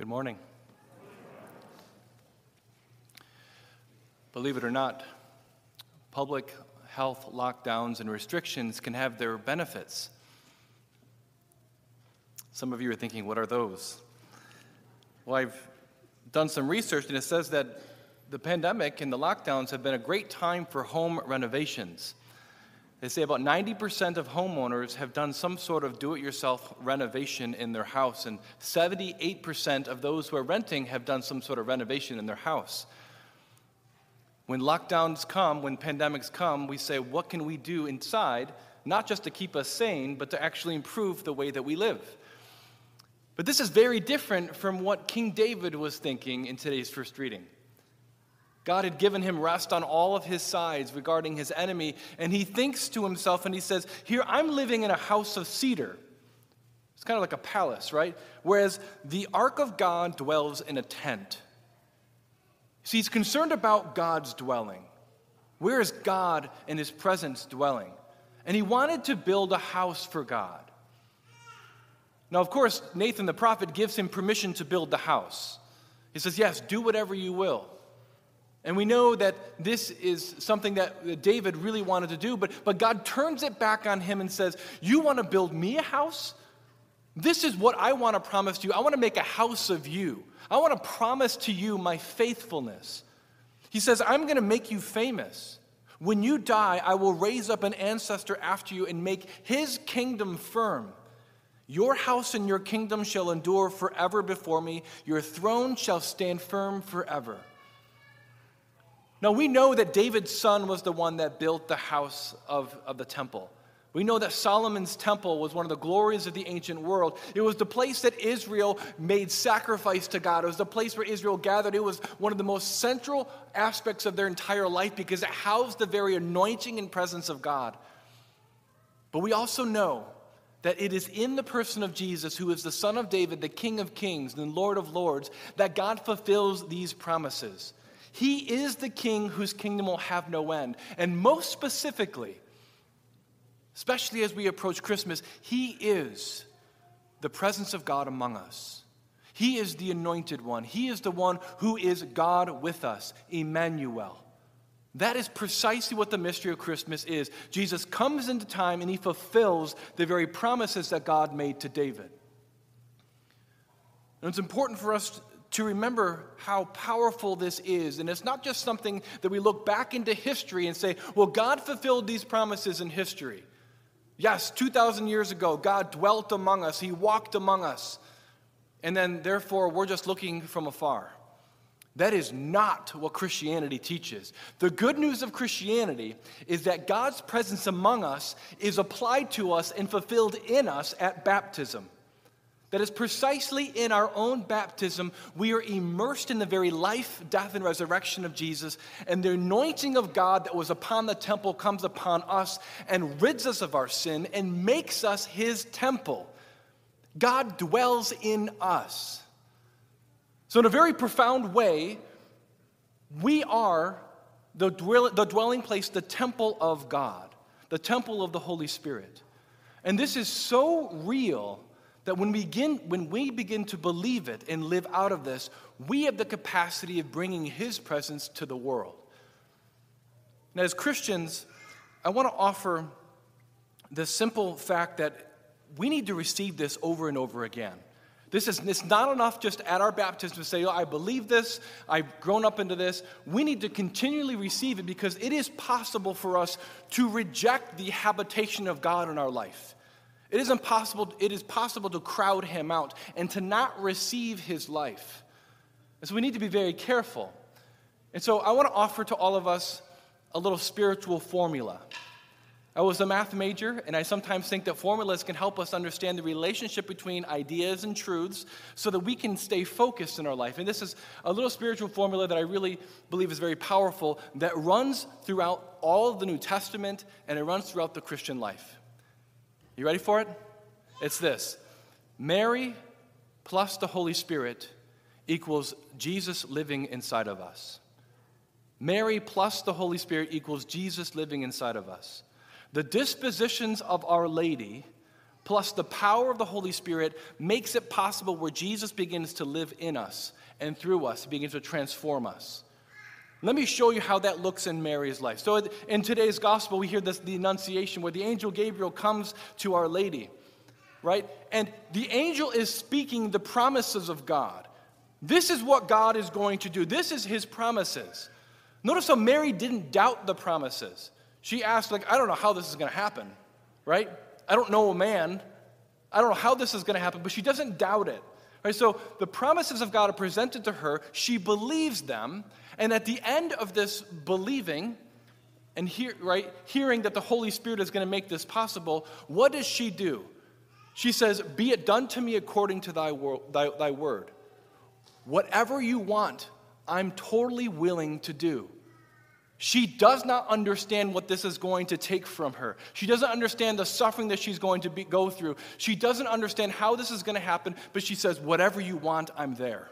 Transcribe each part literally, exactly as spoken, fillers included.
Good morning. Believe it or not, public health lockdowns and restrictions can have their benefits. Some of you are thinking, what are those? Well, I've done some research, and it says that the pandemic and the lockdowns have been a great time for home renovations. They say about ninety percent of homeowners have done some sort of do-it-yourself renovation in their house, and seventy-eight percent of those who are renting have done some sort of renovation in their house. When lockdowns come, when pandemics come, we say, what can we do inside, not just to keep us sane, but to actually improve the way that we live? But this is very different from what King David was thinking in today's first reading. God had given him rest on all of his sides regarding his enemy, and he thinks to himself and he says, here, I'm living in a house of cedar. It's kind of like a palace, right? Whereas the ark of God dwells in a tent. See, he's concerned about God's dwelling. Where is God and his presence dwelling? And he wanted to build a house for God. Now, of course, Nathan the prophet gives him permission to build the house. He says, yes, do whatever you will. And we know that this is something that David really wanted to do, but, but God turns it back on him and says, you want to build me a house? This is what I want to promise to you. I want to make a house of you. I want to promise to you my faithfulness. He says, I'm going to make you famous. When you die, I will raise up an ancestor after you and make his kingdom firm. Your house and your kingdom shall endure forever before me. Your throne shall stand firm forever. Now, we know that David's son was the one that built the house of, of the temple. We know that Solomon's temple was one of the glories of the ancient world. It was the place that Israel made sacrifice to God. It was the place where Israel gathered. It was one of the most central aspects of their entire life because it housed the very anointing and presence of God. But we also know that it is in the person of Jesus, who is the Son of David, the King of Kings, and Lord of Lords, that God fulfills these promises. He is the king whose kingdom will have no end. And most specifically, especially as we approach Christmas, he is the presence of God among us. He is the anointed one. He is the one who is God with us, Emmanuel. That is precisely what the mystery of Christmas is. Jesus comes into time and he fulfills the very promises that God made to David. And it's important for us to remember how powerful this is. And it's not just something that we look back into history and say, well, God fulfilled these promises in history. Yes, two thousand years ago, God dwelt among us. He walked among us. And then, therefore, we're just looking from afar. That is not what Christianity teaches. The good news of Christianity is that God's presence among us is applied to us and fulfilled in us at baptism. That is precisely in our own baptism, we are immersed in the very life, death, and resurrection of Jesus, and the anointing of God that was upon the temple comes upon us and rids us of our sin and makes us his temple. God dwells in us. So in a very profound way, we are the dwelling place, the temple of God, the temple of the Holy Spirit. And this is so real that when we begin, when we begin to believe it and live out of this, we have the capacity of bringing his presence to the world. Now, as Christians, I want to offer the simple fact that we need to receive this over and over again. This is it's not enough just at our baptism to say, oh, I believe this, I've grown up into this. We need to continually receive it because it is possible for us to reject the habitation of God in our life. It is impossible, it is possible to crowd him out and to not receive his life. And so we need to be very careful. And so I want to offer to all of us a little spiritual formula. I was a math major, and I sometimes think that formulas can help us understand the relationship between ideas and truths so that we can stay focused in our life. And this is a little spiritual formula that I really believe is very powerful that runs throughout all of the New Testament, and it runs throughout the Christian life. You ready for it? It's this. Mary plus the Holy Spirit equals Jesus living inside of us. Mary plus the Holy Spirit equals Jesus living inside of us. The dispositions of Our Lady plus the power of the Holy Spirit makes it possible where Jesus begins to live in us and through us, begins to transform us. Let me show you how that looks in Mary's life. So in today's gospel, we hear this, the Annunciation, where the angel Gabriel comes to Our Lady, right? And the angel is speaking the promises of God. This is what God is going to do. This is his promises. Notice how Mary didn't doubt the promises. She asked, like, I don't know how this is going to happen, right? I don't know a man. I don't know how this is going to happen, but she doesn't doubt it. Right, so the promises of God are presented to her. She believes them. And at the end of this believing and hear, right, hearing that the Holy Spirit is going to make this possible, what does she do? She says, be it done to me according to thy, wor- thy, thy word. Whatever you want, I'm totally willing to do. She does not understand what this is going to take from her. She doesn't understand the suffering that she's going to be, go through. She doesn't understand how this is going to happen, but she says, whatever you want, I'm there.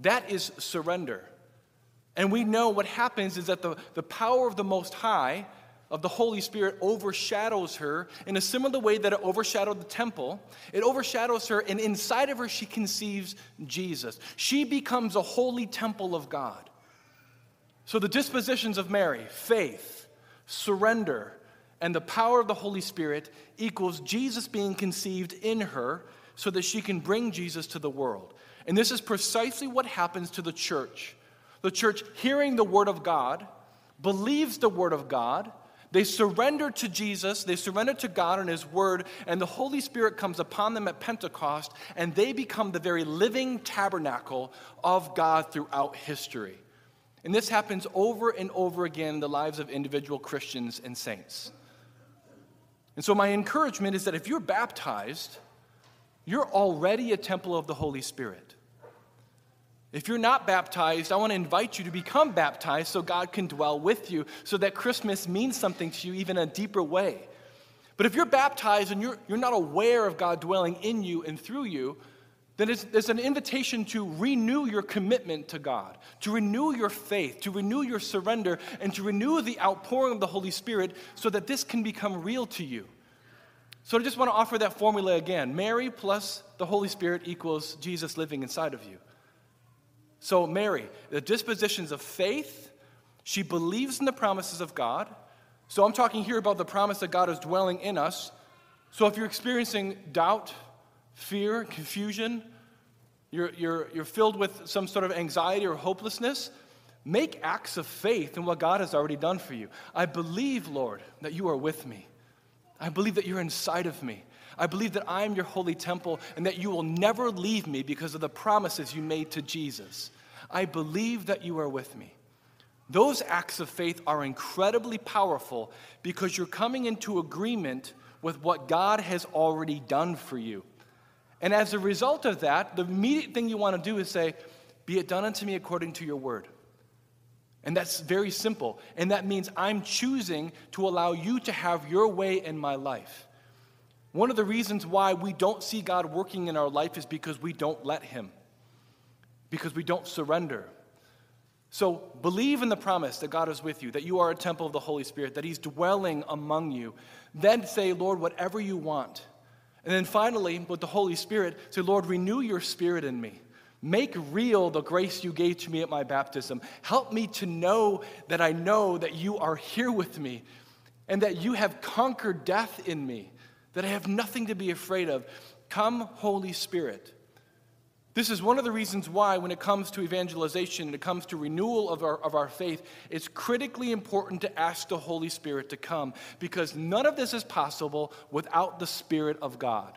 That is surrender. And we know what happens is that the, the power of the Most High, of the Holy Spirit, overshadows her in a similar way that it overshadowed the temple. It overshadows her, and inside of her she conceives Jesus. She becomes a holy temple of God. So the dispositions of Mary, faith, surrender, and the power of the Holy Spirit equals Jesus being conceived in her so that she can bring Jesus to the world. And this is precisely what happens to the church. The church, hearing the word of God, believes the word of God. They surrender to Jesus. They surrender to God and his word. And the Holy Spirit comes upon them at Pentecost. And they become the very living tabernacle of God throughout history. And this happens over and over again in the lives of individual Christians and saints. And so my encouragement is that if you're baptized, you're already a temple of the Holy Spirit. If you're not baptized, I want to invite you to become baptized so God can dwell with you, so that Christmas means something to you even in a deeper way. But if you're baptized and you're, you're not aware of God dwelling in you and through you, then it's, it's an invitation to renew your commitment to God, to renew your faith, to renew your surrender, and to renew the outpouring of the Holy Spirit so that this can become real to you. So I just want to offer that formula again. Mary plus the Holy Spirit equals Jesus living inside of you. So Mary, the dispositions of faith, she believes in the promises of God. So I'm talking here about the promise that God is dwelling in us. So if you're experiencing doubt, fear, confusion, you're, you're, you're filled with some sort of anxiety or hopelessness, make acts of faith in what God has already done for you. I believe, Lord, that you are with me. I believe that you're inside of me. I believe that I am your holy temple and that you will never leave me because of the promises you made to Jesus. I believe that you are with me. Those acts of faith are incredibly powerful because you're coming into agreement with what God has already done for you. And as a result of that, the immediate thing you want to do is say, be it done unto me according to your word. And that's very simple. And that means I'm choosing to allow you to have your way in my life. One of the reasons why we don't see God working in our life is because we don't let him, because we don't surrender. So believe in the promise that God is with you, that you are a temple of the Holy Spirit, that he's dwelling among you. Then say, Lord, whatever you want. And then finally, with the Holy Spirit, say, Lord, renew your spirit in me. Make real the grace you gave to me at my baptism. Help me to know that I know that you are here with me and that you have conquered death in me, that I have nothing to be afraid of. Come, Holy Spirit. This is one of the reasons why when it comes to evangelization, when it comes to renewal of our, of our faith, it's critically important to ask the Holy Spirit to come, because none of this is possible without the Spirit of God.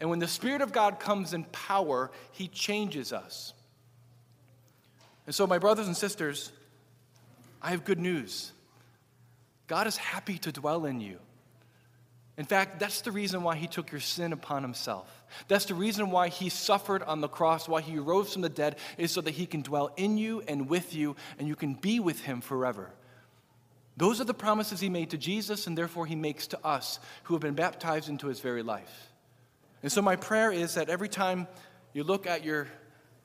And when the Spirit of God comes in power, he changes us. And so, my brothers and sisters, I have good news. God is happy to dwell in you. In fact, that's the reason why he took your sin upon himself. That's the reason why he suffered on the cross, why he rose from the dead, is so that he can dwell in you and with you, and you can be with him forever. Those are the promises he made to Jesus, and therefore he makes to us who have been baptized into his very life. And so my prayer is that every time you look at your,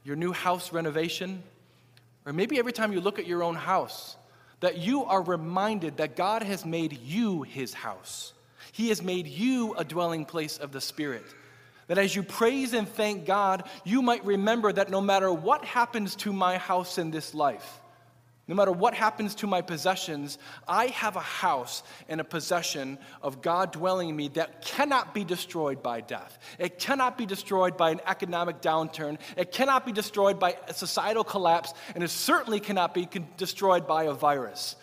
your new house renovation, or maybe every time you look at your own house, that you are reminded that God has made you his house. He has made you a dwelling place of the Spirit, that as you praise and thank God, you might remember that no matter what happens to my house in this life, no matter what happens to my possessions, I have a house and a possession of God dwelling in me that cannot be destroyed by death. It cannot be destroyed by an economic downturn. It cannot be destroyed by a societal collapse, and it certainly cannot be destroyed by a virus.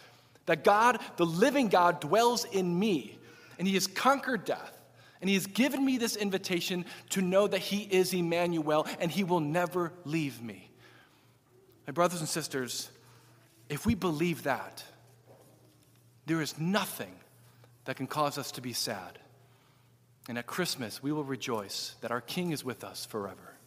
That God, the living God, dwells in me, and he has conquered death, and he has given me this invitation to know that he is Emmanuel, and he will never leave me. My brothers and sisters, if we believe that, there is nothing that can cause us to be sad. And at Christmas, we will rejoice that our King is with us forever.